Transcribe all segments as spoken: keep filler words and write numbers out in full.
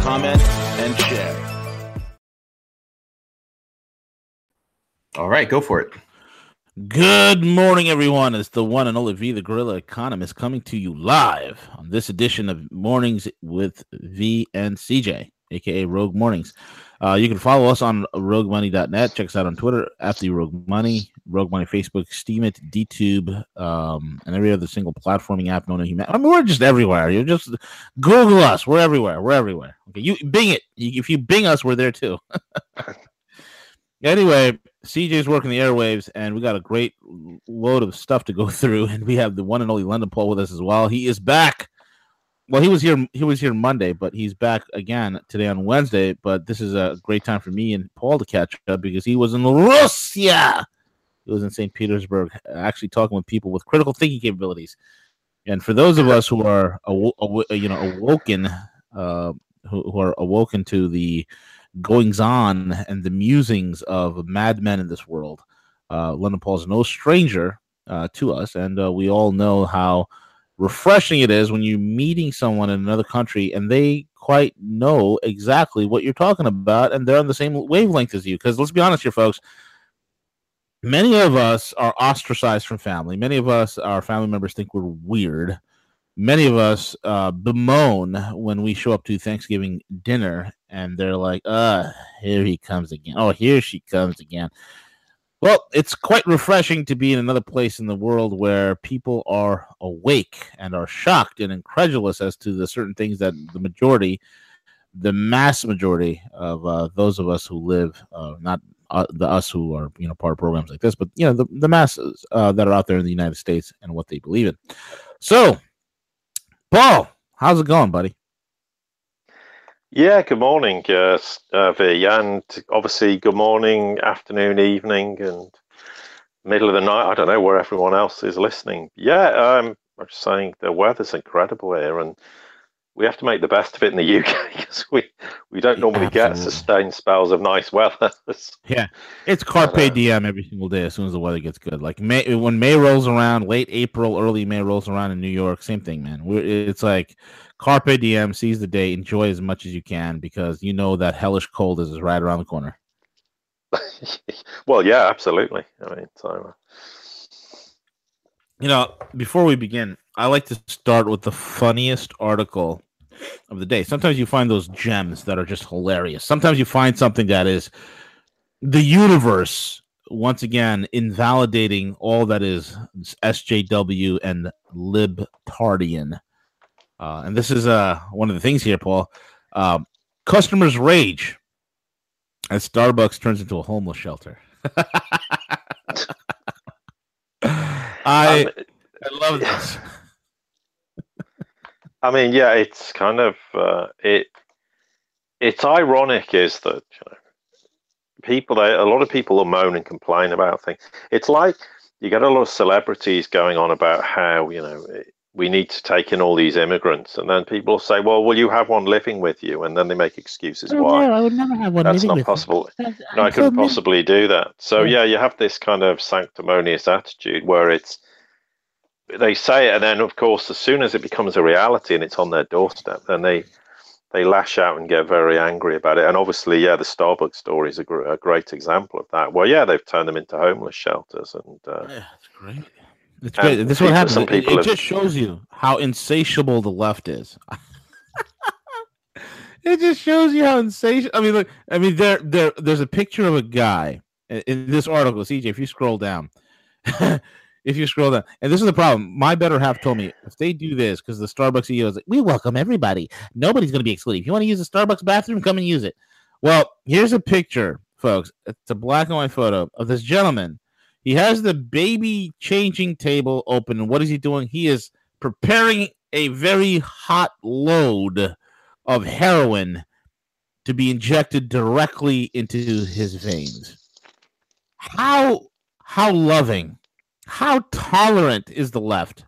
comment, and share. All right, go for it. Good morning, everyone. It's the one and only V, the Gorilla Economist, coming to you live on this edition of Mornings with V and C J, a k a. Rogue Mornings. Uh, you can follow us on rogue money dot net. Check us out on Twitter at the Rogue Money, Rogue Money Facebook, Steam It, DTube, um, and every other single platforming app known to humanity. I mean, we're just everywhere. You just Google us. We're everywhere. We're everywhere. Okay, you Bing it. If you Bing us, we're there too. Anyway, C J's working the airwaves, and we got a great load of stuff to go through. And we have the one and only London Paul with us as well. He is back. Well, he was here. He was here Monday, but he's back again today on Wednesday. But this is a great time for me and Paul to catch up because he was in Russia. He was in Saint Petersburg, actually talking with people with critical thinking capabilities. And for those of us who are, aw- aw- you know, awoken, uh, who, who are awoken to the goings on and the musings of madmen in this world, uh, London Paul is no stranger uh, to us, and uh, we all know how refreshing it is when you're meeting someone in another country and they quite know exactly what you're talking about and they're on the same wavelength as you. Because let's be honest here, folks, many of us are ostracized from family. Many of us, our family members think we're weird. Many of us uh, bemoan when we show up to Thanksgiving dinner and they're like, uh, here he comes again. Oh, here she comes again. Well, it's quite refreshing to be in another place in the world where people are awake and are shocked and incredulous as to the certain things that the majority, the mass majority of uh, those of us who live, uh, not uh, the us who are, you know, part of programs like this, but, you know, the, the masses uh, that are out there in the United States and what they believe in. So, Paul, how's it going, buddy? Yeah, good morning, uh, uh, V, and obviously good morning, afternoon, evening, and middle of the night. I don't know where everyone else is listening. Yeah, um, I'm just saying the weather's incredible here, and we have to make the best of it in the U K because we, we don't normally Absolutely. get sustained spells of nice weather. Yeah, it's carpe uh, diem every single day as soon as the weather gets good. Like May, when May rolls around, late April, early May rolls around in New York, same thing, man. We're, it's like carpe diem, seize the day, enjoy as much as you can because you know that hellish cold is right around the corner. Well, yeah, absolutely. I mean, so, you know, before we begin, I like to start with the funniest article of the day. Sometimes you find those gems that are just hilarious. Sometimes you find something that is the universe once again invalidating all that is S J W and Libtardian. Uh, and this is uh, one of the things here, Paul. Uh, customers rage as Starbucks turns into a homeless shelter. I um, I love this. I mean, yeah, it's kind of uh, it. It's ironic, is that, you know, people, a lot of people will moan and complain about things. It's like you get a lot of celebrities going on about how, you know, It, we need to take in all these immigrants, and then people say, "Well, will you have one living with you?" And then they make excuses oh, why. No, I would never have one. That's living not possible. That's, no, I couldn't possibly do that. So yeah. yeah, you have this kind of sanctimonious attitude where it's they say it, and then of course, as soon as it becomes a reality and it's on their doorstep, then they they lash out and get very angry about it. And obviously, yeah, the Starbucks story is a, gr- a great example of that. Well, yeah, they've turned them into homeless shelters, and uh, yeah, that's great. It's great. This is what happens. It, it just shows you how insatiable the left is. It just shows you how insatiable. I mean, look. I mean, there, there, there's a picture of a guy in this article, C J. If you scroll down, if you scroll down, and this is the problem. My better half told me if they do this, because the Starbucks C E O is like, "We welcome everybody. Nobody's going to be excluded. If you want to use the Starbucks bathroom, come and use it." Well, here's a picture, folks. It's a black and white photo of this gentleman. He has the baby changing table open. And what is he doing? He is preparing a very hot load of heroin to be injected directly into his veins. How how loving, how tolerant is the left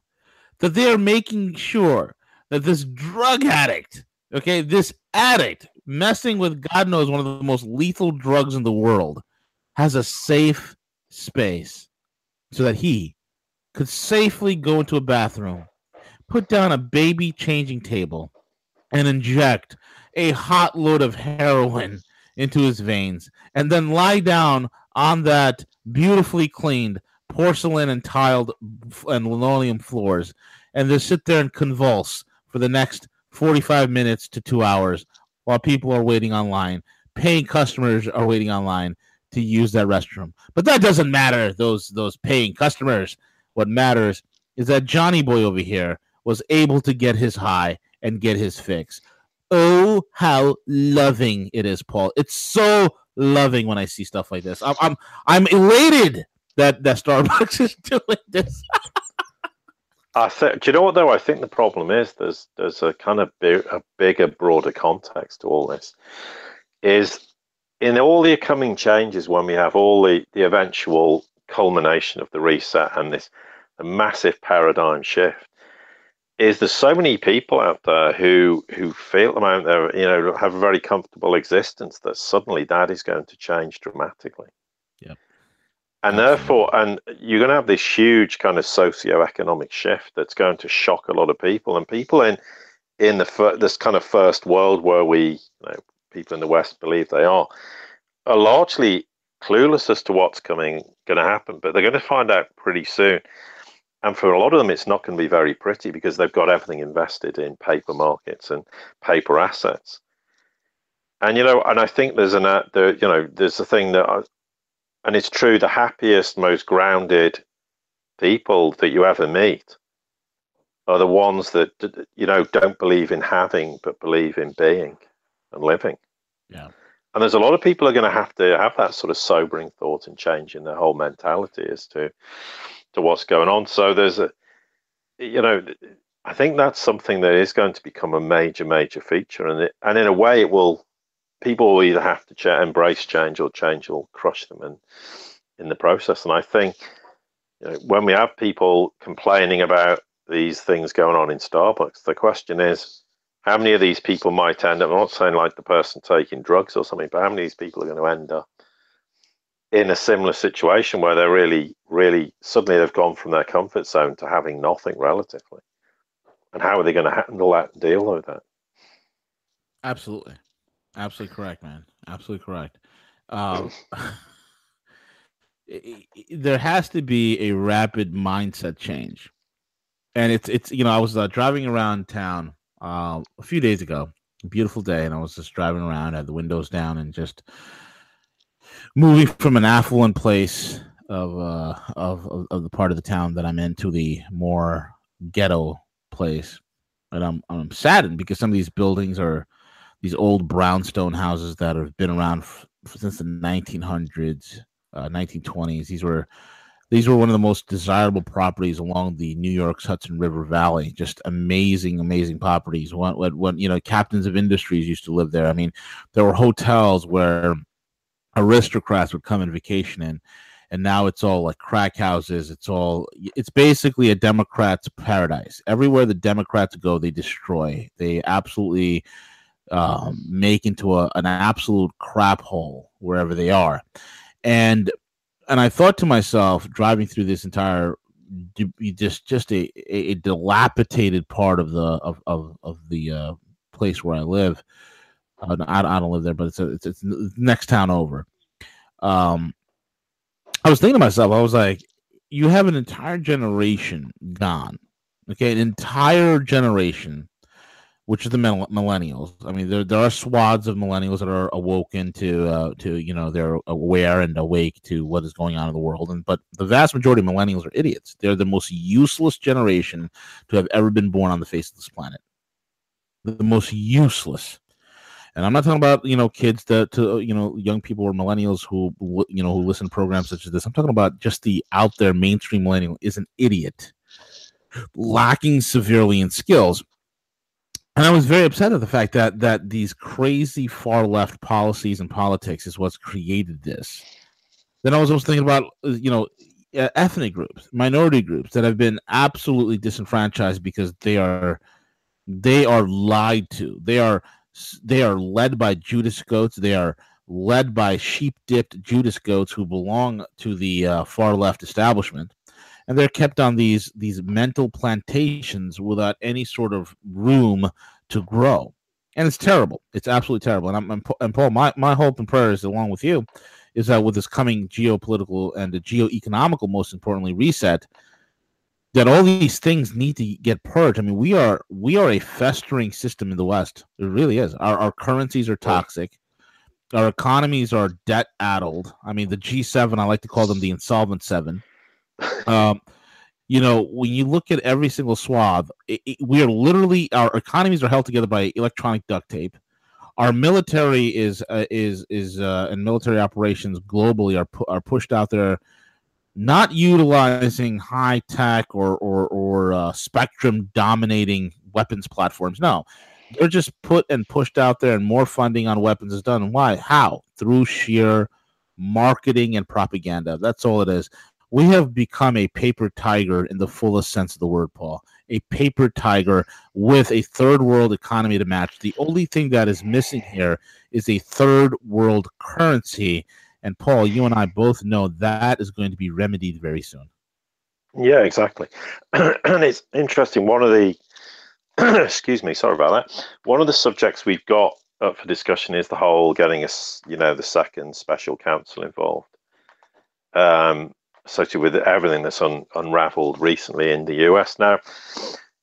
that they are making sure that this drug addict, okay, this addict messing with God knows one of the most lethal drugs in the world, has a safe space so that he could safely go into a bathroom, put down a baby changing table, and inject a hot load of heroin into his veins, and then lie down on that beautifully cleaned porcelain and tiled and linoleum floors, and just sit there and convulse for the next forty-five minutes to two hours while people are waiting online, paying customers are waiting online to use that restroom. But that doesn't matter, those those paying customers. What matters is that Johnny Boy over here was able to get his high and get his fix. Oh, how loving it is, Paul. It's so loving when I see stuff like this. I'm I'm, I'm elated that, that Starbucks is doing this. I think, do you know what, though? I think the problem is there's there's a kind of big, a bigger, broader context to all this. Is in all the coming changes, when we have all the, the eventual culmination of the reset and this a massive paradigm shift, is there's so many people out there who who feel them out there, you know, have a very comfortable existence, that suddenly that is going to change dramatically. Yeah. And therefore, and you're going to have this huge kind of socioeconomic shift that's going to shock a lot of people. And people in in the fir- this kind of first world, where we, you know, people in the West believe they are, are largely clueless as to what's coming, going to happen. But they're going to find out pretty soon. And for a lot of them, it's not going to be very pretty, because they've got everything invested in paper markets and paper assets. And you know, and I think there's an uh, the you know there's a thing that. I, And it's true, the happiest, most grounded people that you ever meet are the ones that, you know, don't believe in having, but believe in being and living. Yeah. And there's a lot of people who are going to have to have that sort of sobering thought and change in their whole mentality as to to what's going on. So there's a, you know, I think that's something that is going to become a major, major feature. And it, and in a way, it will. People will either have to ch- embrace change, or change will crush them in, in the process. And I think, you know, when we have people complaining about these things going on in Starbucks, the question is, how many of these people might end up, I'm not saying like the person taking drugs or something, but how many of these people are going to end up in a similar situation where they're really, really, suddenly they've gone from their comfort zone to having nothing relatively? And how are they going to handle that and deal with that? Absolutely. Absolutely correct, man. Absolutely correct. Um, there has to be a rapid mindset change, and it's it's you know I was uh, driving around town uh, a few days ago, beautiful day, and I was just driving around, I had the windows down, and just moving from an affluent place of uh, of, of of the part of the town that I'm in to the more ghetto place, and I'm I'm saddened because some of these buildings are. These old brownstone houses that have been around f- since the nineteen hundreds, uh, nineteen twenties. These were these were one of the most desirable properties along the New York's Hudson River Valley. Just amazing, amazing properties. One, one, you know, captains of industries used to live there. I mean, there were hotels where aristocrats would come and vacation in, and now it's all like crack houses. It's all it's basically a Democrat's paradise. Everywhere the Democrats go, they destroy. They absolutely. Um, make into a, an absolute crap hole wherever they are, and and I thought to myself, driving through this entire just just a, a dilapidated part of the of of, of the uh, place where I live. Uh, I, I don't live there, but it's a, it's, it's next town over. Um, I was thinking to myself, I was like, you have an entire generation gone, okay, an entire generation. Which is the millennials. I mean, there there are swaths of millennials that are awoken to uh, to you know they're aware and awake to what is going on in the world, and but the vast majority of millennials are idiots. They're the most useless generation to have ever been born on the face of this planet. The most useless, and I'm not talking about you know kids that to you know young people or millennials who you know who listen to programs such as this. I'm talking about just the out there mainstream millennial is an idiot, lacking severely in skills. And I was very upset at the fact that that these crazy far left policies and politics is what's created this. Then I was also thinking about, you know, ethnic groups, minority groups that have been absolutely disenfranchised because they are they are lied to. They are they are led by Judas goats. They are led by sheep-dipped Judas goats who belong to the uh, far left establishment. And they're kept on these these mental plantations without any sort of room to grow. And it's terrible. It's absolutely terrible. And I'm, I'm and Paul, my, my hope and prayer is, along with you, is that with this coming geopolitical and the geoeconomical, most importantly, reset, that all these things need to get purged. I mean, we are we are a festering system in the West. It really is. Our, our currencies are toxic. Our economies are debt-addled. I mean, the G seven, I like to call them the insolvent seven. Um, you know, when you look at every single swath, it, it, we are literally, our economies are held together by electronic duct tape. Our military is uh, is is uh, and military operations globally are pu- are pushed out there, not utilizing high tech or or, or uh, spectrum dominating weapons platforms. No, they're just put and pushed out there, and more funding on weapons is done. And why? How? Through sheer marketing and propaganda. That's all it is. We have become a paper tiger in the fullest sense of the word, Paul. A paper tiger with a third world economy to match. The only thing that is missing here is a third world currency. And Paul, you and I both know that is going to be remedied very soon. Yeah, exactly. And it's interesting. One of the, excuse me, sorry about that. One of the subjects we've got up for discussion is the whole getting us, you know, the second special counsel involved. Um, Associated with everything that's un, unraveled recently in the U S. Now,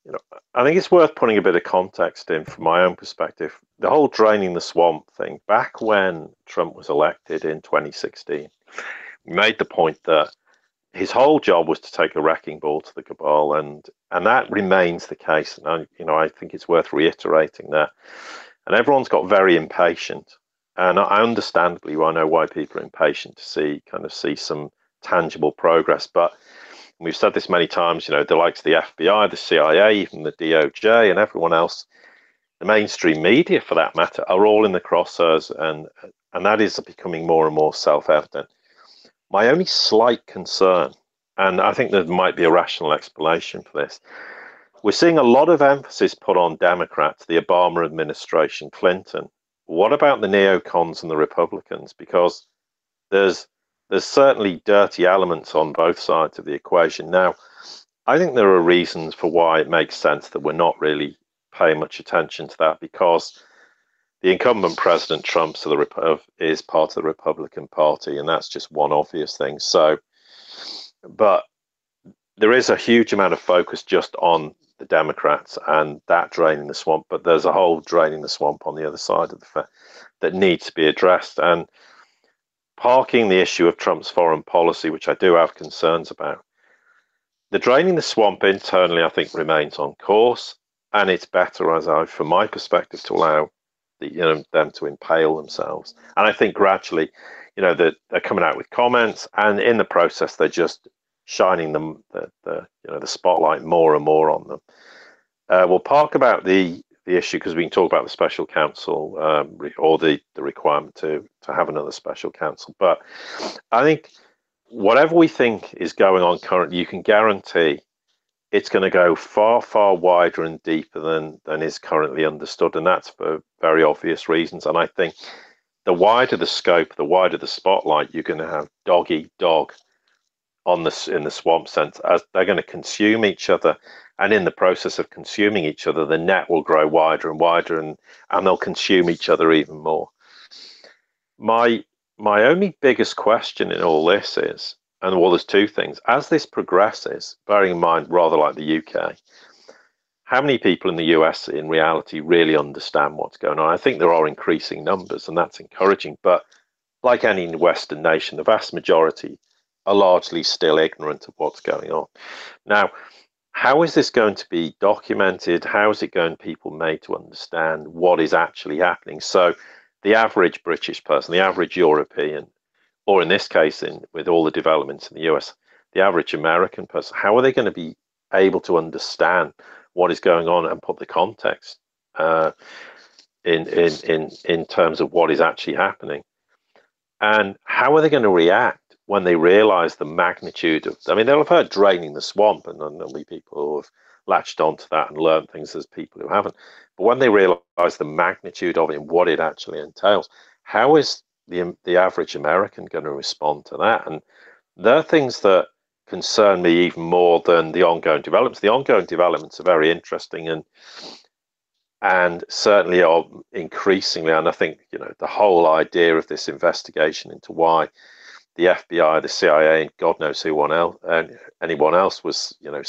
you know, I think it's worth putting a bit of context in from my own perspective. The whole draining the swamp thing, back when Trump was elected in twenty sixteen, we made the point that his whole job was to take a wrecking ball to the cabal, and and that remains the case. And I, you know, I think it's worth reiterating that. And everyone's got very impatient, and I understandably, I know why people are impatient to see kind of see some tangible progress. But we've said this many times, you know, the likes of the F B I, the C I A, even the D O J, and everyone else, the mainstream media for that matter, are all in the crosshairs, and and that is becoming more and more self-evident. My only slight concern, and I think there might be a rational explanation for this, we're seeing a lot of emphasis put on Democrats, the Obama administration, Clinton. What about the neocons and the Republicans? Because there's There's certainly dirty elements on both sides of the equation. Now, I think there are reasons for why it makes sense that we're not really paying much attention to that, because the incumbent president, Trump, so the Rep- is part of the Republican Party, and that's just one obvious thing. So, but there is a huge amount of focus just on the Democrats and that draining the swamp, but there's a whole draining the swamp on the other side of the fact that needs to be addressed. And parking the issue of Trump's foreign policy, which I do have concerns about, the draining the swamp internally, I think, remains on course, and it's better, as I, from my perspective, to allow the, you know, them to impale themselves. And I think gradually, you know, that they're coming out with comments, and in the process, they're just shining them, the, the you know, the spotlight more and more on them. Uh, we'll park about the. the issue, because we can talk about the special counsel um, or the, the requirement to, to have another special counsel. But I think whatever we think is going on currently, you can guarantee it's going to go far, far wider and deeper than, than is currently understood. And that's for very obvious reasons. And I think the wider the scope, the wider the spotlight, you're going to have dog eat dog on this, in the swamp sense, as they're going to consume each other. And in the process of consuming each other, the net will grow wider and wider, and, and they'll consume each other even more. My my only biggest question in all this is, and well, there's two things. As this progresses, bearing in mind, rather like the U K, how many people in the U S in reality really understand what's going on? I think there are increasing numbers, and that's encouraging. But like any Western nation, the vast majority are largely still ignorant of what's going on. Now, how is this going to be documented? How is it going people made to understand what is actually happening? So the average British person, the average European, or in this case, in with all the developments in the U S, the average American person, how are they going to be able to understand what is going on and put the context uh, in, in, in, in terms of what is actually happening. And how are they going to react when they realize the magnitude of, I mean, they'll have heard draining the swamp, and there'll be people who have latched onto that and learned things as people who haven't. But when they realize the magnitude of it and what it actually entails, how is the the average American going to respond to that? And there are things that concern me even more than the ongoing developments. The ongoing developments are very interesting and and certainly are increasingly, and I think, you know, the whole idea of this investigation into why the F B I, the C I A, and God knows who one else, and anyone else was, you know,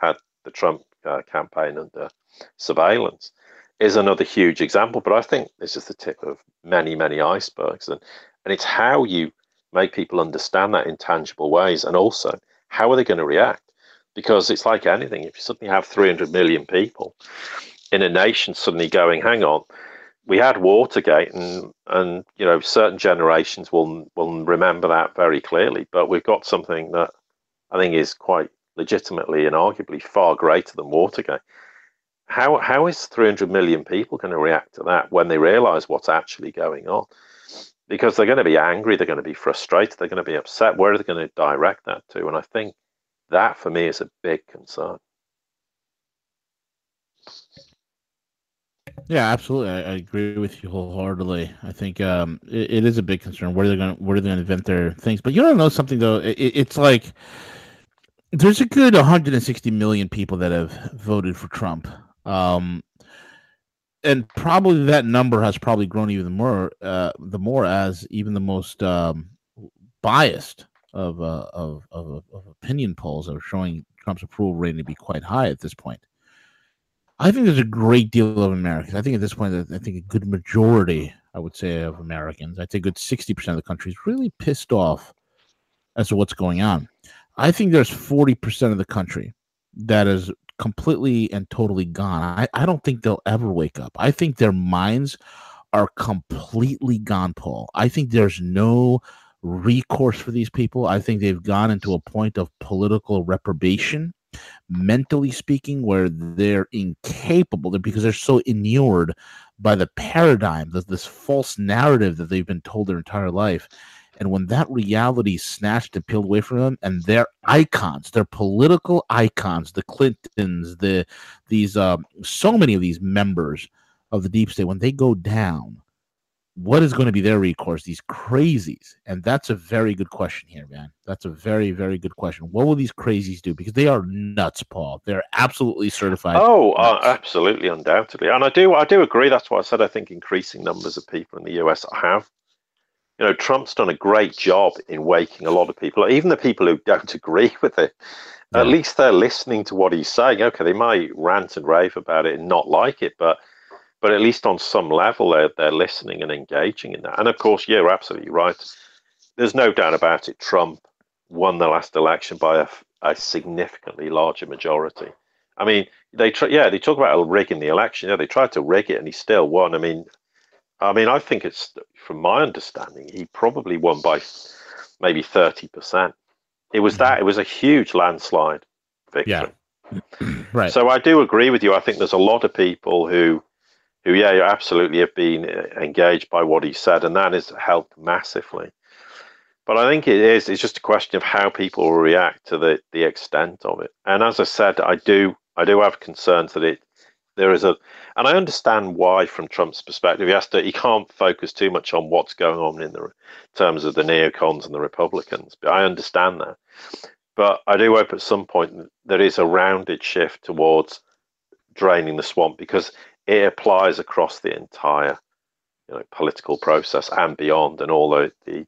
had the Trump uh, campaign under surveillance is another huge example. But I think this is the tip of many, many icebergs. And, and it's how you make people understand that in tangible ways. And also, how are they going to react? Because it's like anything. If you suddenly have three hundred million people in a nation suddenly going, hang on, we had Watergate, and, and you know, certain generations will, will remember that very clearly. But we've got something that I think is quite legitimately and arguably far greater than Watergate. How how is three hundred million people going to react to that when they realize what's actually going on? Because they're going to be angry, they're going to be frustrated, they're going to be upset. Where are they going to direct that to? And I think that, for me, is a big concern. Yeah, absolutely. I, I agree with you wholeheartedly. I think um, it, it is a big concern. Where are they going to, where are they going to invent their things? But you don't know something, though. It, it's like there's a good one hundred sixty million people that have voted for Trump. Um, and probably that number has probably grown even more, uh, the more as even the most um, biased of, uh, of of of opinion polls are showing Trump's approval rating to be quite high at this point. I think there's a great deal of Americans. I think at this point, I think a good majority, I would say, of Americans, I'd say a good sixty percent of the country is really pissed off as to what's going on. I think there's forty percent of the country that is completely and totally gone. I, I don't think they'll ever wake up. I think their minds are completely gone, Paul. I think there's no recourse for these people. I think they've gone into a point of political reprobation, mentally speaking, where they're incapable because they're so inured by the paradigm, this, this false narrative that they've been told their entire life. And when that reality is snatched and peeled away from them, and their icons, their political icons, the Clintons, the these um, so many of these members of the deep state, when they go down, what is going to be their recourse? These crazies. And that's a very good question here, man. That's a very, very good question. What will these crazies do? Because they are nuts, Paul. They're absolutely certified. Oh, uh, absolutely, undoubtedly. And I do, I do agree. That's why I said I think increasing numbers of people in the U S have. You know, Trump's done a great job in waking a lot of people, even the people who don't agree with it. Yeah. At least they're listening to what he's saying. Okay, they might rant and rave about it and not like it, but but at least on some level, they're, they're listening and engaging in that. And of course, you're absolutely right. There's no doubt about it. Trump won the last election by a, a significantly larger majority. I mean, they tr- yeah, they talk about rigging the election. Yeah, they tried to rig it and he still won. I mean, I mean, I think it's, from my understanding, he probably won by maybe thirty percent. It was that. It was a huge landslide victory. Yeah. Right. So I do agree with you. I think there's a lot of people who, who yeah, absolutely have been engaged by what he said, and that has helped massively. But I think it is. It's just a question of how people will react to the, the extent of it. And as I said, I do I do have concerns that it, There is a, and I understand why, from Trump's perspective, he has to. He can't focus too much on what's going on in the in terms of the neocons and the Republicans. But I understand that. But I do hope at some point there is a rounded shift towards draining the swamp, because it applies across the entire, you know, political process and beyond, and all the the,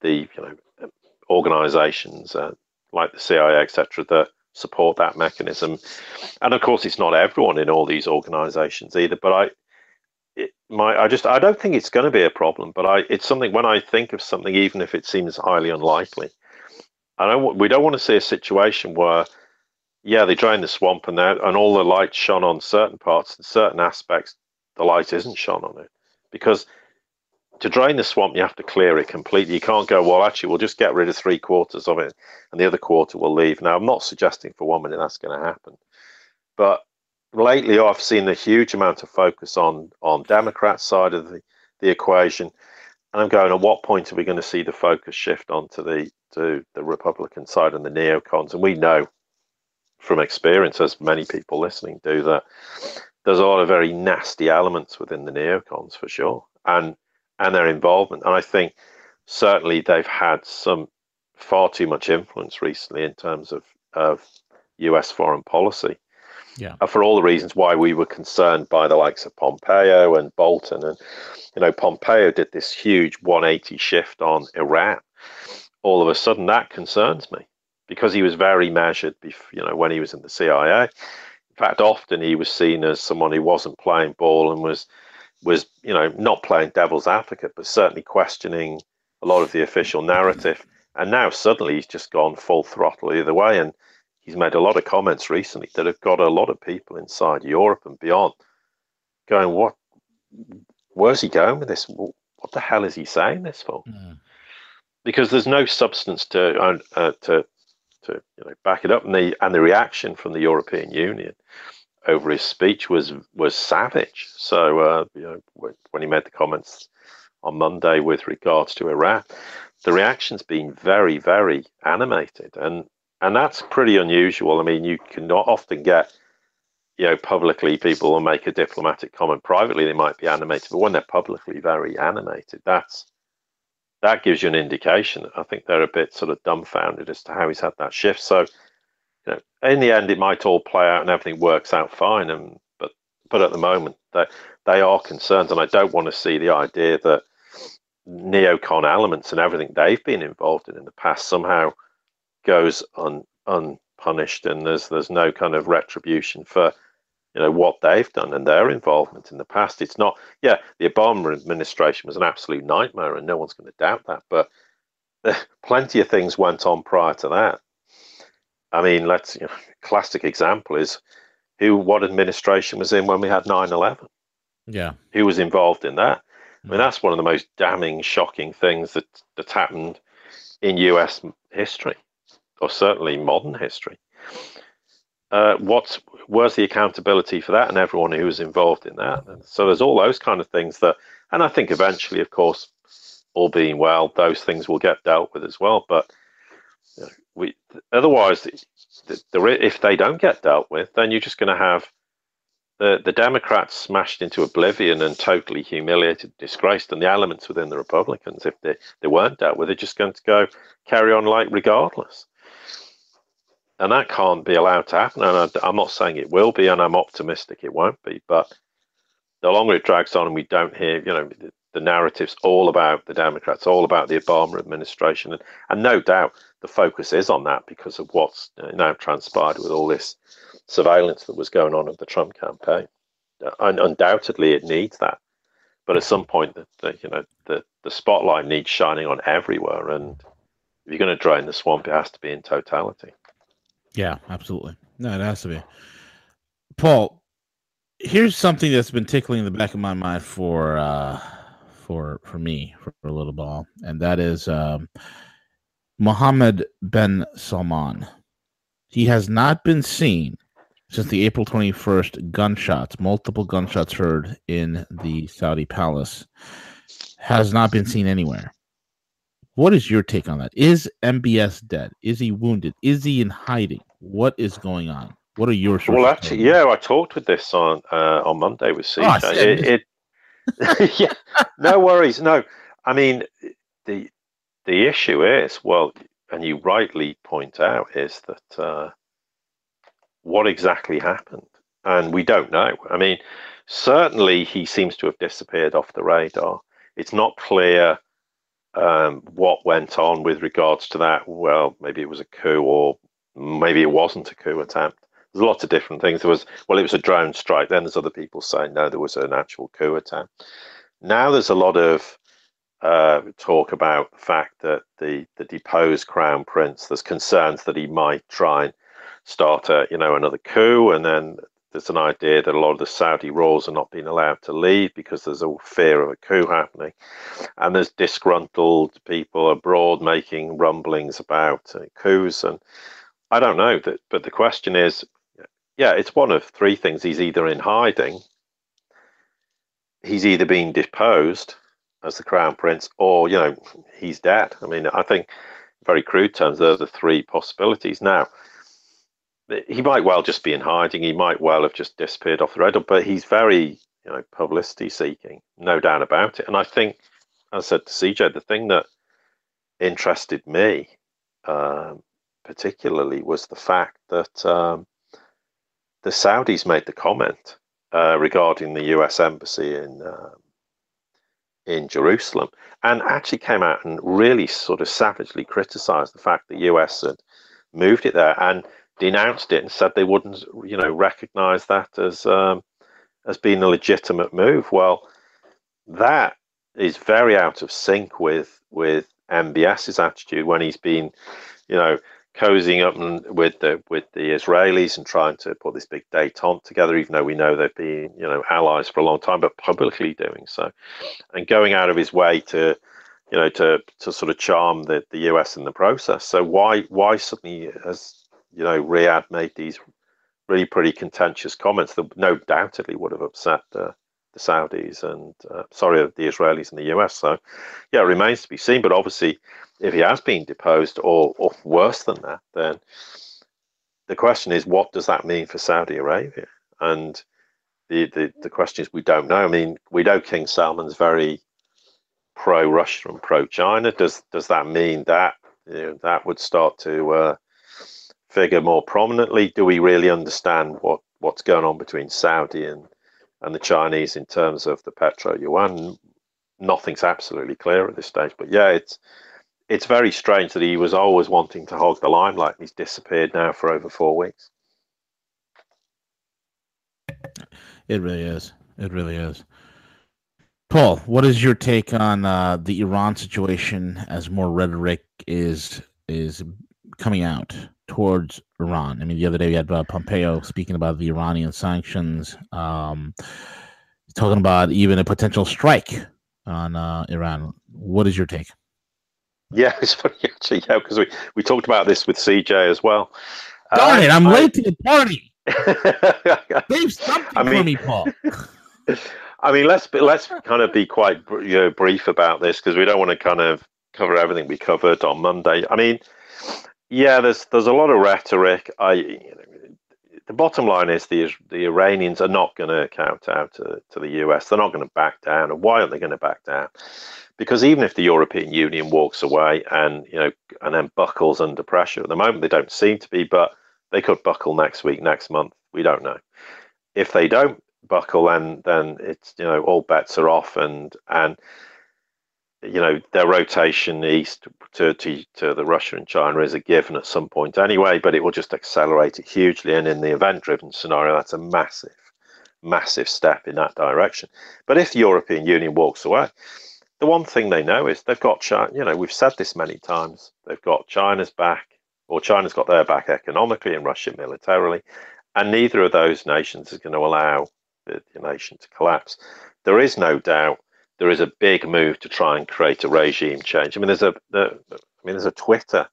the you know, organizations uh, like the C I A, et cetera, that support that mechanism. And of course, it's not everyone in all these organizations either, but I it, my I just I don't think it's going to be a problem, but I it's something, when I think of something, even if it seems highly unlikely, I don't we don't want to see a situation where yeah they drain the swamp and that, and all the light shone on certain parts and certain aspects the light isn't shone on it. Because to drain the swamp, you have to clear it completely. You can't go, well, actually, we'll just get rid of three quarters of it and the other quarter will leave. Now, I'm not suggesting for one minute that's going to happen. But lately I've seen a huge amount of focus on on Democrat side of the, the equation, and I'm going, at what point are we going to see the focus shift onto the to the Republican side and the neocons? And we know from experience, as many people listening do, that there's a lot of very nasty elements within the neocons for sure, and and their involvement. And I think certainly they've had some far too much influence recently in terms of of U S foreign policy. Yeah, uh, for all the reasons why we were concerned by the likes of Pompeo and Bolton. And, you know, Pompeo did this huge one eighty shift on Iran. All of a sudden, that concerns me, because he was very measured, before, you know, when he was in the C I A. In fact, often he was seen as someone who wasn't playing ball and was, was you know, not playing devil's advocate, but certainly questioning a lot of the official narrative. And now suddenly he's just gone full throttle either way. And he's made a lot of comments recently that have got a lot of people inside Europe and beyond going, what, where's he going with this? What the hell is he saying this for? Mm. Because there's no substance to uh, to to you know back it up. And the and the reaction from the European Union over his speech was was savage. So uh, you know when he made the comments on Monday with regards to Iraq, the reaction's been very, very animated, and and that's pretty unusual. I mean, you cannot often get, you know, publicly people will make a diplomatic comment. Privately, they might be animated, but when they're publicly very animated, that's that gives you an indication. I think they're a bit sort of dumbfounded as to how he's had that shift. So, you know, in the end, it might all play out and everything works out fine. And but but at the moment, they they are concerned, and I don't want to see the idea that neocon elements and everything they've been involved in in the past somehow goes un, unpunished, and there's there's no kind of retribution for you know what they've done and their involvement in the past. It's not, yeah, the Obama administration was an absolute nightmare, and no one's going to doubt that. But uh, plenty of things went on prior to that. I mean, let's you know, classic example is who what administration was in when we had nine eleven. Yeah, who was involved in that? Mm. I mean, that's one of the most damning, shocking things that that's happened in U S history, or certainly modern history. Uh, what's where's the accountability for that and everyone who was involved in that? And so there's all those kind of things that, and I think eventually, of course, all being well, those things will get dealt with as well. But you know, we otherwise, the, the, if they don't get dealt with, then you're just going to have the, the Democrats smashed into oblivion and totally humiliated, disgraced, and the elements within the Republicans, if they, they weren't dealt with, they're just going to go carry on like regardless. And that can't be allowed to happen. And I, I'm not saying it will be, and I'm optimistic it won't be. But the longer it drags on and we don't hear, you know, the, the narrative's all about the Democrats, all about the Obama administration. And, and no doubt the focus is on that because of what's now transpired with all this surveillance that was going on of the Trump campaign. And undoubtedly it needs that. But at some point, the, the, you know, the, the spotlight needs shining on everywhere. And if you're going to drain the swamp, it has to be in totality. Yeah, absolutely. No, it has to be. Paul, here's something that's been tickling the back of my mind for uh, for for me for a little while, and that is um, Mohammed bin Salman. He has not been seen since the April twenty-first gunshots, multiple gunshots heard in the Saudi palace, has not been seen anywhere. What is your take on that? Is M B S dead? Is he wounded? Is he in hiding? What is going on? What are your well? Actually, yeah, I talked with this on uh, on Monday with C J. Oh, it, it yeah, no worries. No, I mean the the issue is, well, and you rightly point out, is that uh, what exactly happened, and we don't know. I mean, certainly he seems to have disappeared off the radar. It's not clear um what went on with regards to that. Well, maybe it was a coup, or maybe it wasn't a coup attempt. There's lots of different things. There was, well, it was a drone strike, then there's other people saying no, there was an actual coup attempt. Now there's a lot of uh talk about the fact that the the deposed crown prince, there's concerns that he might try and start a you know another coup, and then there's an idea that a lot of the Saudi royals are not being allowed to leave because there's a fear of a coup happening. And there's disgruntled people abroad making rumblings about uh, coups. And I don't know, that, but the question is, yeah, it's one of three things. He's either in hiding, he's either being deposed as the crown prince, or, you know, he's dead. I mean, I think in very crude terms, those are the three possibilities. Now, he might well just be in hiding. He might well have just disappeared off the radar, but he's very, you know, publicity seeking, no doubt about it. And I think, as I said to C J, the thing that interested me um, particularly was the fact that um, the Saudis made the comment uh, regarding the U S embassy in um, in Jerusalem, and actually came out and really sort of savagely criticised the fact the U S had moved it there, and denounced it and said they wouldn't, you know, recognise that as um, as being a legitimate move. Well, that is very out of sync with with M B S's attitude when he's been, you know, cozying up with the with the Israelis and trying to put this big détente together, even though we know they've been, you know, allies for a long time, but publicly doing so, and going out of his way to, you know, to to sort of charm the the U S in the process. So why why suddenly has, you know, Riyadh made these really pretty contentious comments that no doubtedly would have upset the, the Saudis and uh, sorry, the Israelis and the U S. So, yeah, it remains to be seen. But obviously, if he has been deposed or, or worse than that, then the question is, what does that mean for Saudi Arabia? And the the, the question is, we don't know. I mean, we know King Salman's very pro-Russia and pro-China. Does does that mean that, you know, that would start to uh, figure more prominently? Do we really understand what what's going on between Saudi and and the Chinese in terms of the petro yuan? Nothing's absolutely clear at this stage, but yeah, it's it's very strange that he was always wanting to hog the limelight and he's disappeared now for over four weeks. It really is it really is. Paul, what is your take on uh the Iran situation as more rhetoric is is coming out towards Iran? I mean, the other day we had uh, Pompeo speaking about the Iranian sanctions, um, talking about even a potential strike on uh, Iran. What is your take? Yeah, it's funny actually, yeah, because we, we talked about this with C J as well. Darn um, it, I'm I, late to the party. Save something I mean, for me, Paul. I mean, let's let's kind of be quite, you know, brief about this, because we don't want to kind of cover everything we covered on Monday. I mean, yeah, there's there's a lot of rhetoric. I, you know, the bottom line is the the Iranians are not going to count out to, to the U S. They're not going to back down. And why aren't they going to back down? Because even if the European Union walks away and, you know, and then buckles under pressure, at the moment they don't seem to be, but they could buckle next week, next month. We don't know. If they don't buckle, then then it's, you know, all bets are off, and and. you know, their rotation east to, to to the Russia and China is a given at some point anyway, but it will just accelerate it hugely. And in the event-driven scenario, that's a massive, massive step in that direction. But if the European Union walks away, the one thing they know is they've got China. You know, we've said this many times. They've got China's back, or China's got their back economically and Russia militarily, and neither of those nations is going to allow the, the nation to collapse. There is no doubt. There is a big move to try and create a regime change. I mean, there's a, the, I mean, there's a Twitter,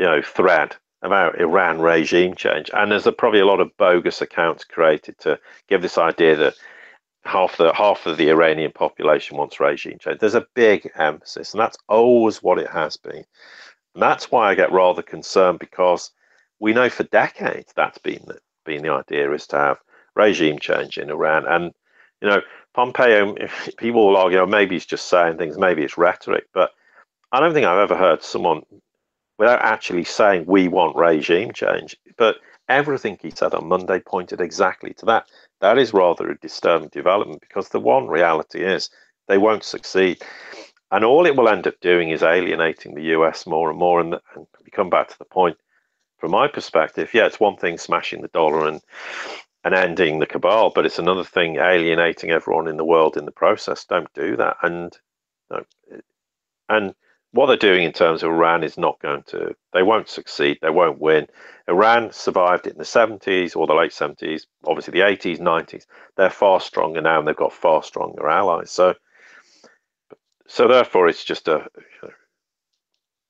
you know, thread about Iran regime change, and there's a, probably a lot of bogus accounts created to give this idea that half the half of the Iranian population wants regime change. There's a big emphasis, and that's always what it has been, and that's why I get rather concerned, because we know for decades that's been the, been the idea, is to have regime change in Iran. And, you know, Pompeo, people will argue, maybe he's just saying things, maybe it's rhetoric, but I don't think I've ever heard someone, without actually saying, we want regime change. But everything he said on Monday pointed exactly to that. That is rather a disturbing development, because the one reality is they won't succeed. And all it will end up doing is alienating the U S more and more. And, and we come back to the point, from my perspective, yeah, it's one thing smashing the dollar and and ending the cabal, but it's another thing alienating everyone in the world in the process. Don't do that. And you know, and what they're doing in terms of Iran is not going to, they won't succeed, they won't win. Iran survived it in the seventies or the late seventies, obviously the eighties, nineties. They're far stronger now, and they've got far stronger allies. So so therefore it's just a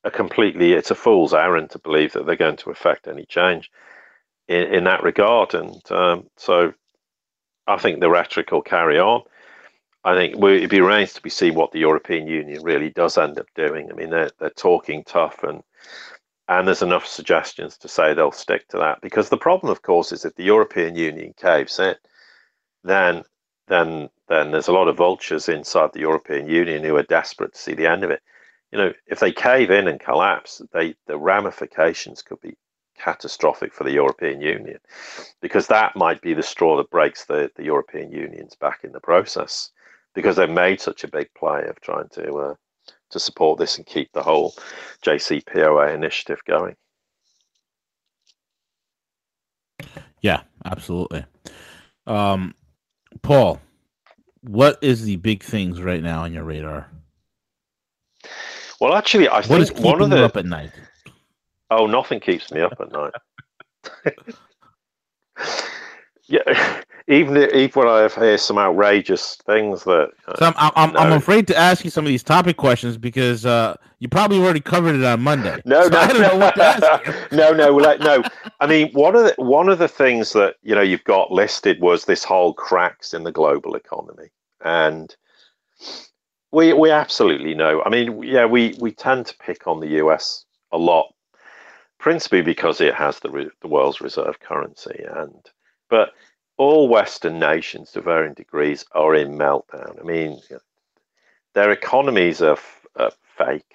a completely, it's a fool's errand to believe that they're going to affect any change. in, in that regard. And um, so I think the rhetoric will carry on. I think we, it'd be nice to be see what the European Union really does end up doing. I mean, they're, they're talking tough, and and there's enough suggestions to say they'll stick to that. Because the problem, of course, is if the European Union caves in, then then then there's a lot of vultures inside the European Union who are desperate to see the end of it. You know, if they cave in and collapse, they the ramifications could be catastrophic for the European Union, because that might be the straw that breaks the, the European Union's back in the process, because they've made such a big play of trying to uh, to support this and keep the whole J C P O A initiative going. Yeah, absolutely. Um, Paul, what is the big things right now on your radar? Well, actually, I think what is keeping one of the you up at night. Oh, nothing keeps me up at night. Yeah, even even when I hear some outrageous things that. Uh, so I'm I'm, no. I'm afraid to ask you some of these topic questions because uh, you probably already covered it on Monday. No, so no, I don't know what to ask you. no, no, like, no. I mean, one of the one of the things that you know you've got listed was this whole cracks in the global economy, and we we absolutely know. I mean, yeah, we we tend to pick on the U S a lot, principally because it has the re the world's reserve currency, and. But all Western nations, to varying degrees, are in meltdown. I mean, their economies are, f are fake.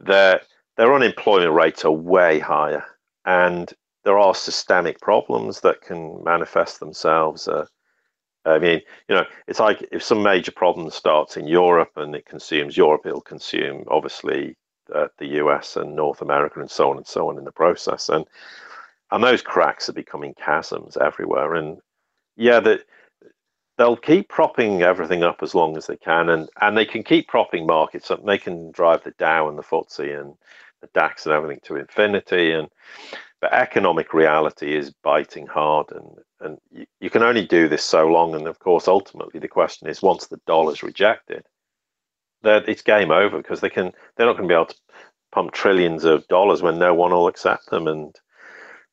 Their, their unemployment rates are way higher. And there are systemic problems that can manifest themselves. Uh, I mean, you know, it's like if some major problem starts in Europe and it consumes Europe, it'll consume, obviously, uh, the U S and North America and so on and so on in the process. And And those cracks are becoming chasms everywhere. And yeah, that they'll keep propping everything up as long as they can, and and they can keep propping markets up. They can drive the Dow and the footsie and the DAX and everything to infinity. And but economic reality is biting hard, and and you, you can only do this so long. And of course, ultimately, the question is, once the dollar's rejected, that it's game over, because they can they're not going to be able to pump trillions of dollars when no one will accept them. And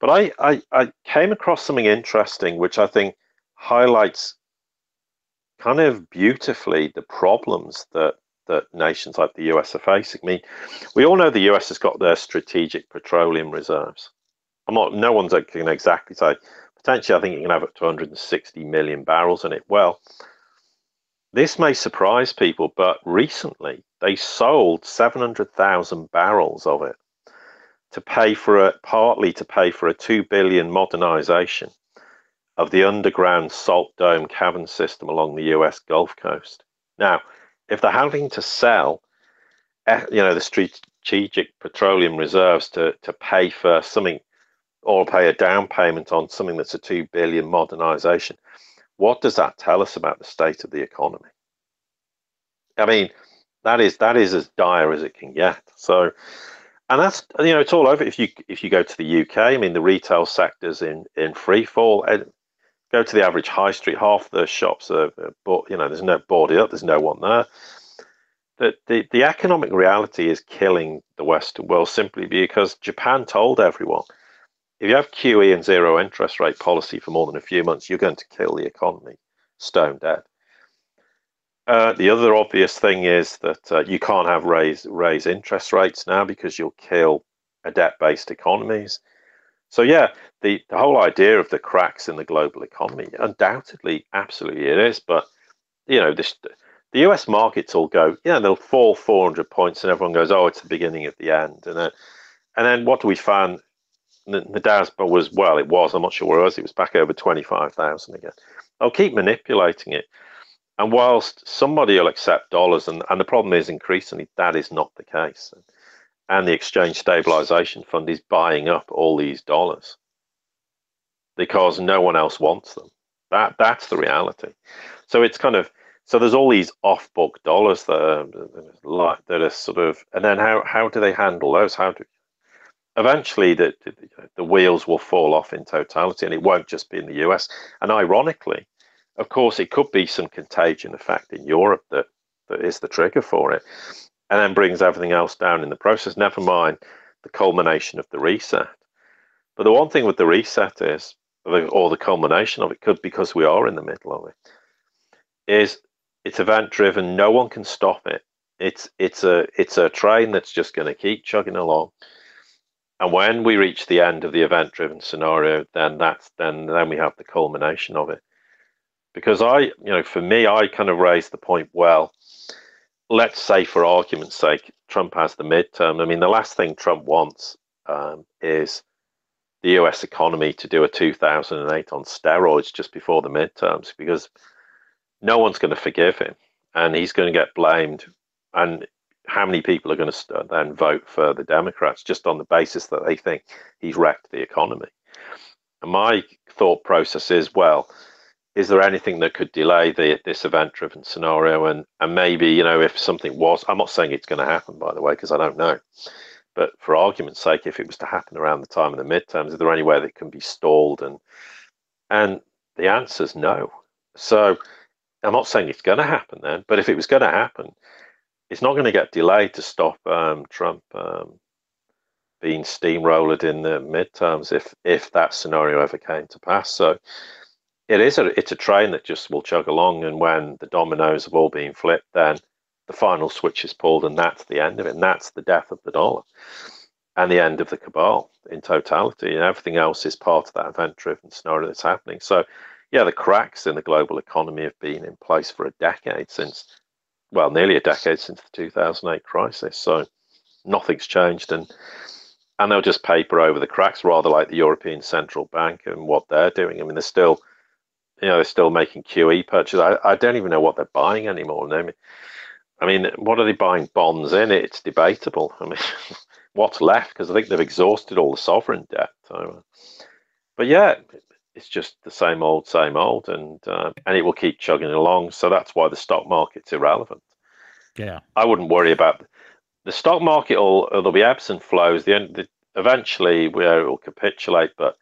But I, I, I came across something interesting, which I think highlights kind of beautifully the problems that, that nations like the U S are facing. I mean, we all know the U S has got their strategic petroleum reserves. I'm not, no one's can exactly say, potentially I think you can have up to one hundred sixty million barrels in it. Well, this may surprise people, but recently they sold seven hundred thousand barrels of it, to pay for a partly to pay for a two billion modernization of the underground salt dome cavern system along the U S Gulf Coast. Now, if they're having to sell, you know, the strategic petroleum reserves to to pay for something, or pay a down payment on something that's a two billion modernization, what does that tell us about the state of the economy? I mean, that is that is as dire as it can get. So. And that's, you know, it's all over. If you if you go to the U K, I mean, the retail sector's in in free fall. And go to the average high street, half the shops are, are bought, you know, there's no boarded up, there's no one there. The, the the economic reality is killing the Western world, simply because Japan told everyone, if you have Q E and zero interest rate policy for more than a few months, you're going to kill the economy, stone dead. Uh, the other obvious thing is that uh, you can't have raise raise interest rates now, because you'll kill a debt-based economies. So yeah, the, the whole idea of the cracks in the global economy, undoubtedly, absolutely it is. But you know, this, the U S markets all go, yeah, they'll fall four hundred points, and everyone goes, oh, it's the beginning of the end. And then, and then what do we find? The, the Dow was, well, it was, I'm not sure where it was, it was back over twenty-five thousand again. They'll keep manipulating it. And whilst somebody will accept dollars, and, and the problem is increasingly that is not the case. And the Exchange Stabilization Fund is buying up all these dollars because no one else wants them. That that's the reality. So it's kind of, so there's all these off-book dollars that are, that are sort of, and then how, how do they handle those? How do, eventually the, the wheels will fall off in totality, and it won't just be in the U S. And ironically, of course, it could be some contagion effect in Europe that, that is the trigger for it, and then brings everything else down in the process. Never mind the culmination of the reset. But the one thing with the reset is, or the culmination of it, could because we are in the middle of it, is it's event driven. No one can stop it. It's it's a it's a train that's just going to keep chugging along. And when we reach the end of the event driven scenario, then that's then then we have the culmination of it. Because I, you know, for me, I kind of raised the point, well, let's say for argument's sake, Trump has the midterm. I mean, the last thing Trump wants um, is the U S economy to do a two thousand eight on steroids just before the midterms, because no one's going to forgive him and he's going to get blamed. And how many people are going to then vote for the Democrats just on the basis that they think he's wrecked the economy? And my thought process is, well, is there anything that could delay the, this event-driven scenario? And and maybe, you know, if something was, I'm not saying it's going to happen, by the way, because I don't know. But for argument's sake, if it was to happen around the time of the midterms, is there any way that can be stalled? And and the answer is no. So I'm not saying it's going to happen then, but if it was going to happen, it's not going to get delayed to stop um, Trump um, being steamrolled in the midterms if if that scenario ever came to pass. So it is a, it's a train that just will chug along, and when the dominoes have all been flipped, then the final switch is pulled, and that's the end of it, and that's the death of the dollar and the end of the cabal in totality, and everything else is part of that event-driven scenario that's happening. So, yeah, the cracks in the global economy have been in place for a decade since, well, nearly a decade since the two thousand eight crisis, so nothing's changed, and and they'll just paper over the cracks, rather like the European Central Bank and what they're doing. I mean, they're still... You know, they're still making Q E purchases. I, I don't even know what they're buying anymore. I mean, I mean, what are they buying bonds in? It's debatable. I mean, what's left? Because I think they've exhausted all the sovereign debt. So, but yeah, it's just the same old, same old, and uh, and it will keep chugging along. So that's why the stock market's irrelevant. Yeah, I wouldn't worry about the, the stock market. Will, there'll be ebbs and flows. The end, the, eventually, we uh, it will capitulate, but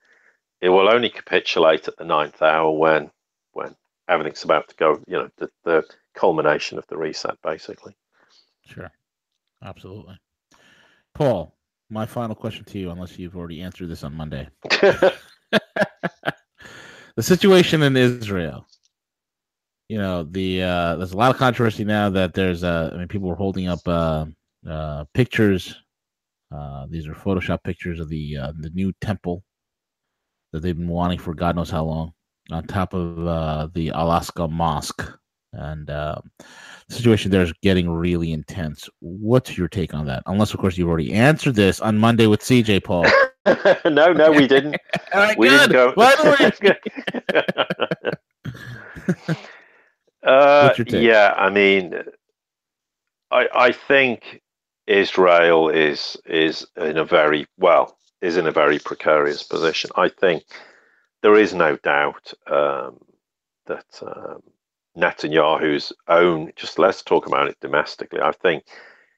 it will only capitulate at the ninth hour when when everything's about to go, you know, the, the culmination of the reset, basically. Sure. Absolutely. Paul, my final question to you, unless you've already answered this on Monday. The situation in Israel. You know, the uh, there's a lot of controversy now that there's, uh, I mean, people were holding up uh, uh, pictures. Uh, these are Photoshop pictures of the uh, the new temple that they've been wanting for God knows how long, on top of uh, the Al-Aqsa Mosque. And uh, the situation there is getting really intense. What's your take on that? Unless, of course, you've already answered this on Monday with C J, Paul. no, no, we didn't. All right, we good. Didn't go. By the way. uh, What's your take? Yeah, I mean, I I think Israel is is in a very, well, is in a very precarious position. I think there is no doubt um, that um, Netanyahu's own, just let's talk about it domestically, I think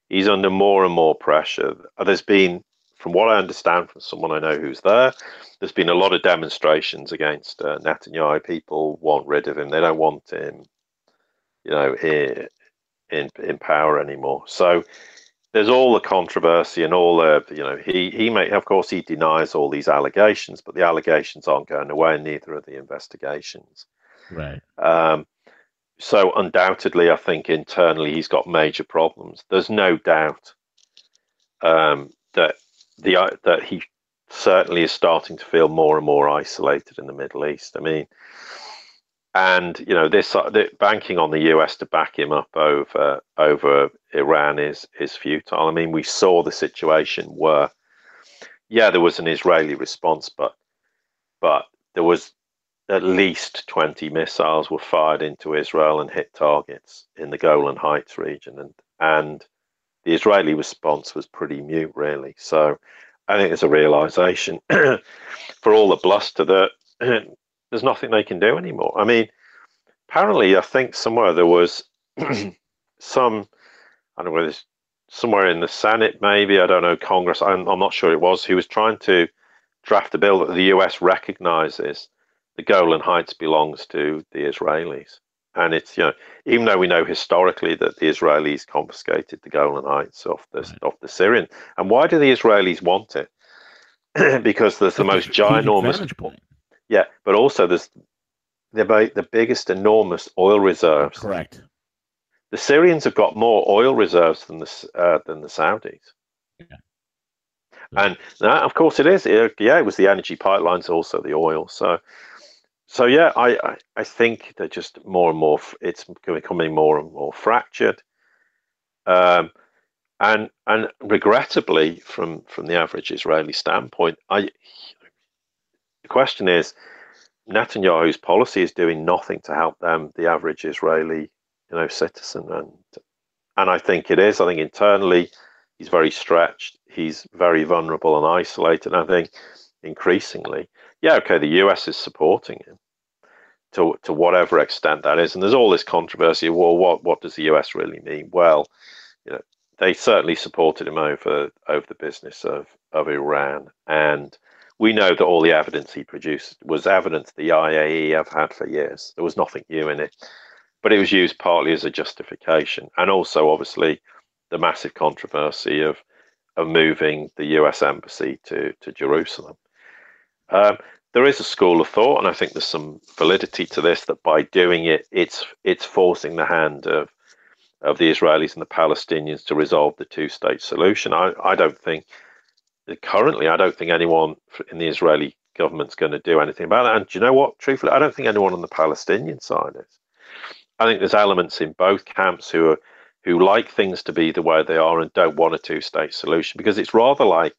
he's under more and more pressure. There's been, from what I understand from someone I know who's there, there's been a lot of demonstrations against uh, Netanyahu. People want rid of him. They don't want him, you know, in, in, in power anymore. So there's all the controversy and all the, you know, he, he may, of course, he denies all these allegations, but the allegations aren't going away, and neither are the investigations. Right. Um, so undoubtedly, I think internally he's got major problems. There's no doubt um, that the uh, that he certainly is starting to feel more and more isolated in the Middle East. I mean, and, you know, this uh, the, banking on the U S to back him up over over Iran is is futile. I mean, we saw the situation where, yeah, there was an Israeli response, but but there was at least twenty missiles were fired into Israel and hit targets in the Golan Heights region, and and the Israeli response was pretty mute, really. So I think there's a realization for all the bluster that there's nothing they can do anymore. I mean, apparently, I think somewhere there was some, I don't know whether it's somewhere in the Senate, maybe, I don't know, Congress, I'm, I'm not sure it was, who was trying to draft a bill that the U S recognizes the Golan Heights belongs to the Israelis. And it's, you know, even though we know historically that the Israelis confiscated the Golan Heights off the, right. off the Syrian. And why do the Israelis want it? because there's the most ginormous. Yeah, but also there's they're the biggest enormous oil reserves. Correct. The Syrians have got more oil reserves than the uh, than the Saudis. Yeah. And that, of course, it is. It, yeah, it was the energy pipelines, also the oil. So, so yeah, I, I, I think that just more and more, it's becoming more and more fractured, um, and and regrettably, from from the average Israeli standpoint, I. The question is, Netanyahu's policy is doing nothing to help them, the average Israeli, you know, citizen, and and I think it is. I think internally, he's very stretched. He's very vulnerable and isolated. I think increasingly, yeah, okay, the U S is supporting him to to whatever extent that is. And there's all this controversy. Well, what what does the U S really mean? Well, you know, they certainly supported him over over the business of of Iran, and we know that all the evidence he produced was evidence the I A E have had for years. There was nothing new in it, but it was used partly as a justification, and also obviously the massive controversy of of moving the U S embassy to to Jerusalem. Um, there is a school of thought, and I think there's some validity to this, that by doing it, it's it's forcing the hand of of the Israelis and the Palestinians to resolve the two-state solution. I, I don't think. Currently, I don't think anyone in the Israeli government's going to do anything about that. And do you know what? Truthfully, I don't think anyone on the Palestinian side is. I think there's elements in both camps who are who like things to be the way they are and don't want a two-state solution, because it's rather like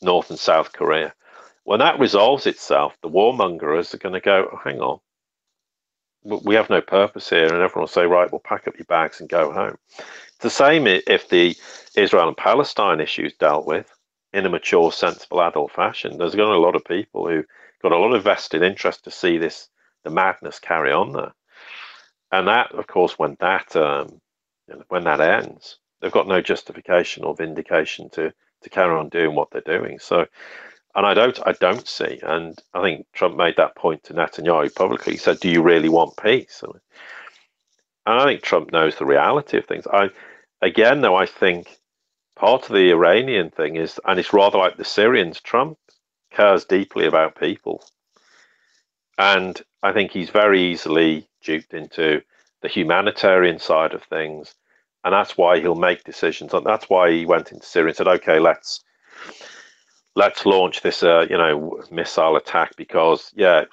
North and South Korea. When that resolves itself, the warmongers are going to go, oh, hang on, we have no purpose here. And everyone will say, right, well, pack up your bags and go home. It's the same if the Israel and Palestine issue is dealt with in a mature, sensible, adult fashion. There's going to be a lot of people who got a lot of vested interest to see this, the madness carry on there. And that, of course, when that um, when that ends, they've got no justification or vindication to to carry on doing what they're doing. So, and I don't, I don't see. And I think Trump made that point to Netanyahu publicly. He said, "Do you really want peace?" And I think Trump knows the reality of things. I, again, though, I think. Part of the Iranian thing is, and it's rather like the Syrians, Trump cares deeply about people. And I think he's very easily duped into the humanitarian side of things. And that's why he'll make decisions. And that's why he went into Syria and said, okay, let's let's launch this, uh, you know, missile attack because, yeah,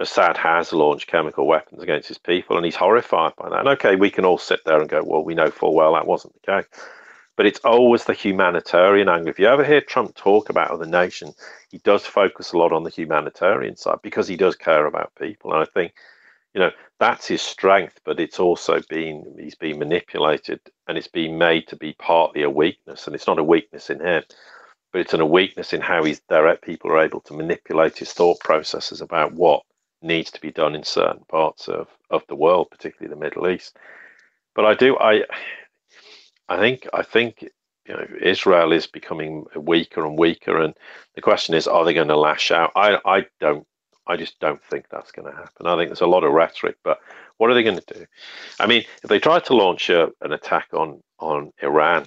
Assad has launched chemical weapons against his people. And he's horrified by that. And okay, we can all sit there and go, well, we know full well that wasn't the case. But it's always the humanitarian angle. If you ever hear Trump talk about other nations, he does focus a lot on the humanitarian side because he does care about people. And I think, you know, that's his strength, but it's also been, he's been manipulated and it's been made to be partly a weakness. And it's not a weakness in him, but it's a weakness in how he's direct people are able to manipulate his thought processes about what needs to be done in certain parts of, of the world, particularly the Middle East. But I do, I... I think I think you know Israel is becoming weaker and weaker, and the question is, are they going to lash out? I I don't I just don't think that's going to happen. I think there's a lot of rhetoric, but what are they going to do? I mean, if they try to launch a, an attack on on Iran,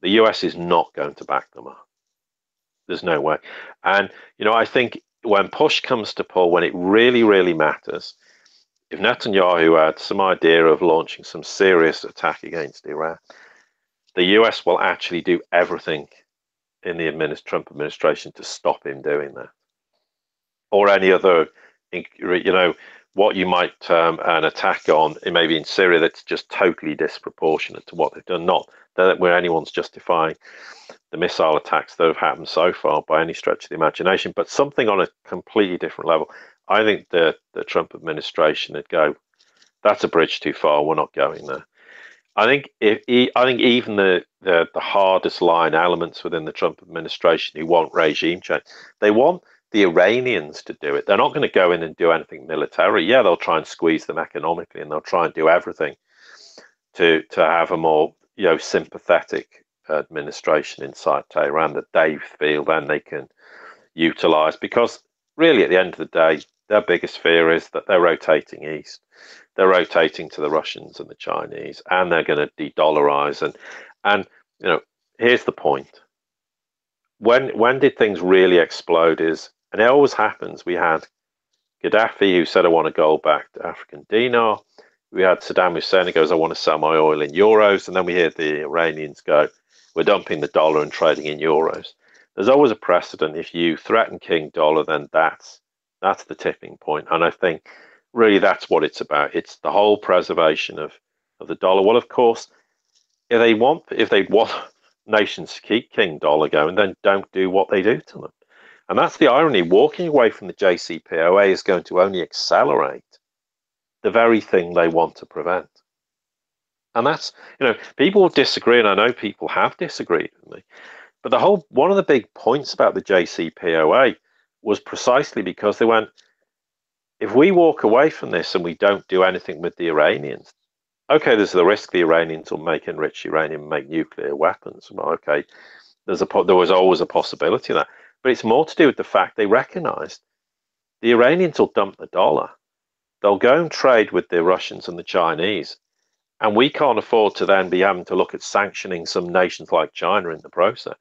the U S is not going to back them up. There's no way. And you know, I think when push comes to pull, when it really really matters, if Netanyahu had some idea of launching some serious attack against Iran, the U S will actually do everything in the administ- Trump administration to stop him doing that, or any other, you know, what you might term an attack on, maybe in Syria, that's just totally disproportionate to what they've done. Not that where anyone's justifying the missile attacks that have happened so far by any stretch of the imagination, but something on a completely different level. I think the, the Trump administration would go, that's a bridge too far, we're not going there. I think if I think even the, the the hardest line elements within the Trump administration who want regime change, they want the Iranians to do it. They're not going to go in and do anything military. Yeah, they'll try and squeeze them economically, and they'll try and do everything to to have a more you know sympathetic administration inside Tehran that they feel then they can utilize. Because really, at the end of the day, their biggest fear is that they're rotating east. They're rotating to the Russians and the Chinese, and they're going to de-dollarize. And, and you know, here's the point. when when did things really explode is, and it always happens, we had Gaddafi, who said, I want to go back to African dinar. We had Saddam Hussein, who goes, I want to sell my oil in euros. And then we hear the Iranians go, we're dumping the dollar and trading in euros. There's always a precedent. If you threaten King Dollar, then that's that's the tipping point. And I think really that's what it's about. It's the whole preservation of, of the dollar. Well, of course, if they want, if they want nations to keep King Dollar going, then don't do what they do to them. And that's the irony. Walking away from the J C P O A is going to only accelerate the very thing they want to prevent. And that's, you know, people disagree, and I know people have disagreed with me, but the whole, one of the big points about the J C P O A was precisely because they went, if we walk away from this and we don't do anything with the Iranians, okay, there's the risk the Iranians will make enriched uranium, make nuclear weapons. Well, okay, there's a, there was always a possibility of that. But it's more to do with the fact they recognized the Iranians will dump the dollar. They'll go and trade with the Russians and the Chinese. And we can't afford to then be having to look at sanctioning some nations like China in the process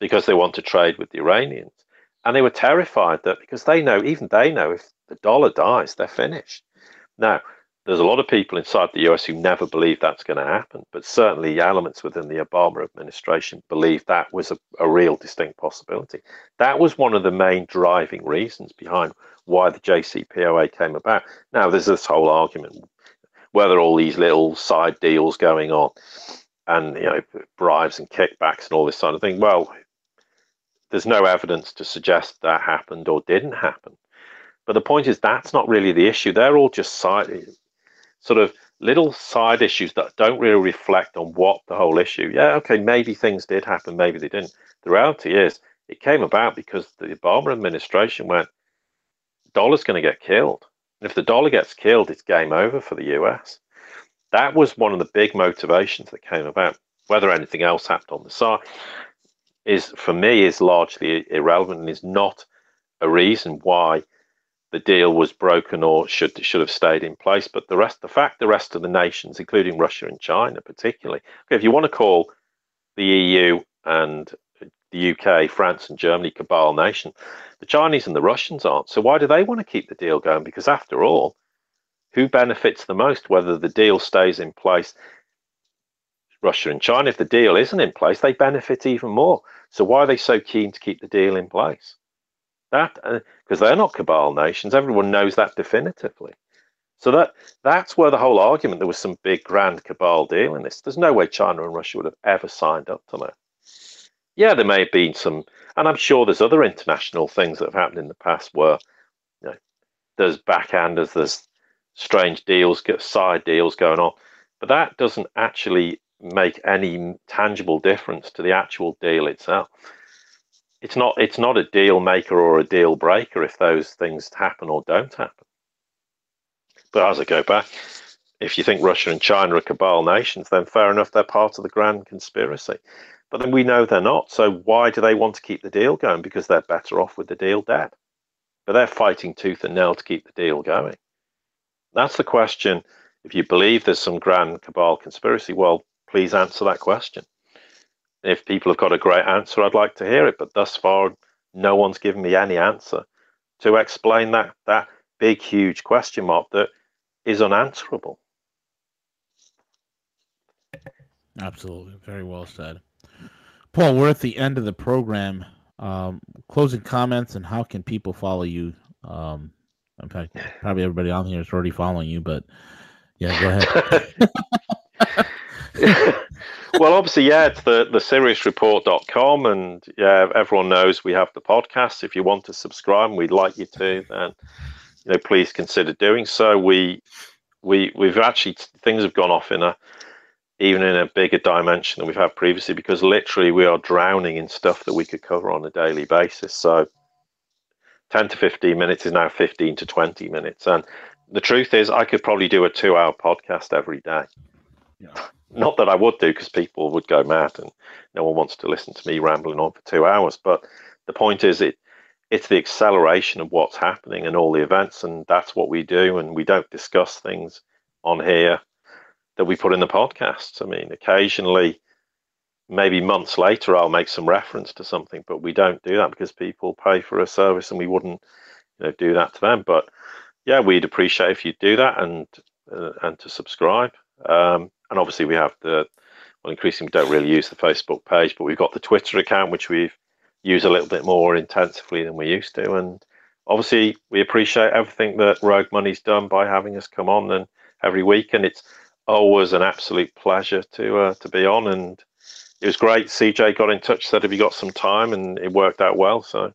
because they want to trade with the Iranians. And they were terrified that, because they know, even they know, if the dollar dies, they're finished. Now, there's a lot of people inside the U S who never believe that's going to happen, but certainly elements within the Obama administration believe that was a, a real distinct possibility. That was one of the main driving reasons behind why the J C P O A came about. Now, there's this whole argument whether all these little side deals going on and, you know, bribes and kickbacks and all this sort of thing. Well, there's no evidence to suggest that happened or didn't happen. But the point is, that's not really the issue. They're all just side, sort of little side issues that don't really reflect on what the whole issue. Yeah, okay, maybe things did happen, maybe they didn't. The reality is it came about because the Obama administration went, dollar's going to get killed. And if the dollar gets killed, it's game over for the U S. That was one of the big motivations that came about. Whether anything else happened on the side is, for me, is largely irrelevant and is not a reason why the deal was broken or should should have stayed in place. But the rest, the fact, the rest of the nations, including Russia and China, particularly, okay, if you want to call the E U and the U K, France and Germany cabal nation, the Chinese and the Russians aren't. So why do they want to keep the deal going? Because after all, who benefits the most whether the deal stays in place? Russia and China. If the deal isn't in place, they benefit even more. So why are they so keen to keep the deal in place? That because uh, they're not cabal nations. Everyone knows that definitively. So that that's where the whole argument, there was some big grand cabal deal in this. There's no way China and Russia would have ever signed up to that. Yeah, there may have been some, and I'm sure there's other international things that have happened in the past where, you know, there's backhanders, there's strange deals, side deals going on, but that doesn't actually make any tangible difference to the actual deal itself. It's not, it's not a deal maker or a deal breaker if those things happen or don't happen. But as I go back, if you think Russia and China are cabal nations, then fair enough, they're part of the grand conspiracy. But then we know they're not. So why do they want to keep the deal going? Because they're better off with the deal dead. But they're fighting tooth and nail to keep the deal going. That's the question. If you believe there's some grand cabal conspiracy, well, please answer that question. If people have got a great answer, I'd like to hear it. But thus far, no one's given me any answer to explain that, that big, huge question mark that is unanswerable. Absolutely. Very well said. Paul, we're at the end of the program. Um, closing comments, and how can people follow you? Um, in fact, probably everybody on here is already following you, but yeah, go ahead. Well, obviously, yeah, it's the, the serious report dot com, and yeah, everyone knows we have the podcast. If you want to subscribe, and we'd like you to, then you know, please consider doing so. We we we've actually, things have gone off in a even in a bigger dimension than we've had previously, because literally we are drowning in stuff that we could cover on a daily basis. So ten to fifteen minutes is now fifteen to twenty minutes. And the truth is, I could probably do a two hour podcast every day. Yeah. Not that I would do, because people would go mad and no one wants to listen to me rambling on for two hours. But the point is, it it's the acceleration of what's happening and all the events. And that's what we do. And we don't discuss things on here that we put in the podcasts. I mean, occasionally maybe months later I'll make some reference to something, but we don't do that because people pay for a service and we wouldn't, you know, do that to them. But yeah, we'd appreciate if you'd do that and uh, and to subscribe. Um, and obviously we have the, well, increasingly we don't really use the Facebook page, but we've got the Twitter account, which we've used a little bit more intensively than we used to. And obviously we appreciate everything that Rogue Money's done by having us come on and every week. And it's always an absolute pleasure to uh, to be on. And it was great. C J got in touch, said, have you got some time? And it worked out well. So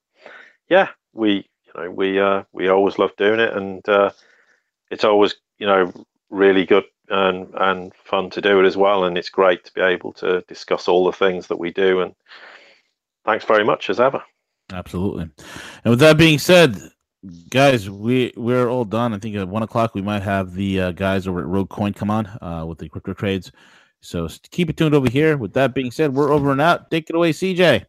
yeah, we, you know, we, uh, we always love doing it, and uh, it's always, you know, really good and, and fun to do it as well. And it's great to be able to discuss all the things that we do. And thanks very much as ever. Absolutely. And with that being said, guys, we we're all done. I think at one o'clock we might have the uh, guys over at Rogue Coin come on uh, with the crypto trades. So keep it tuned over here. With that being said, we're over and out. Take it away, C J.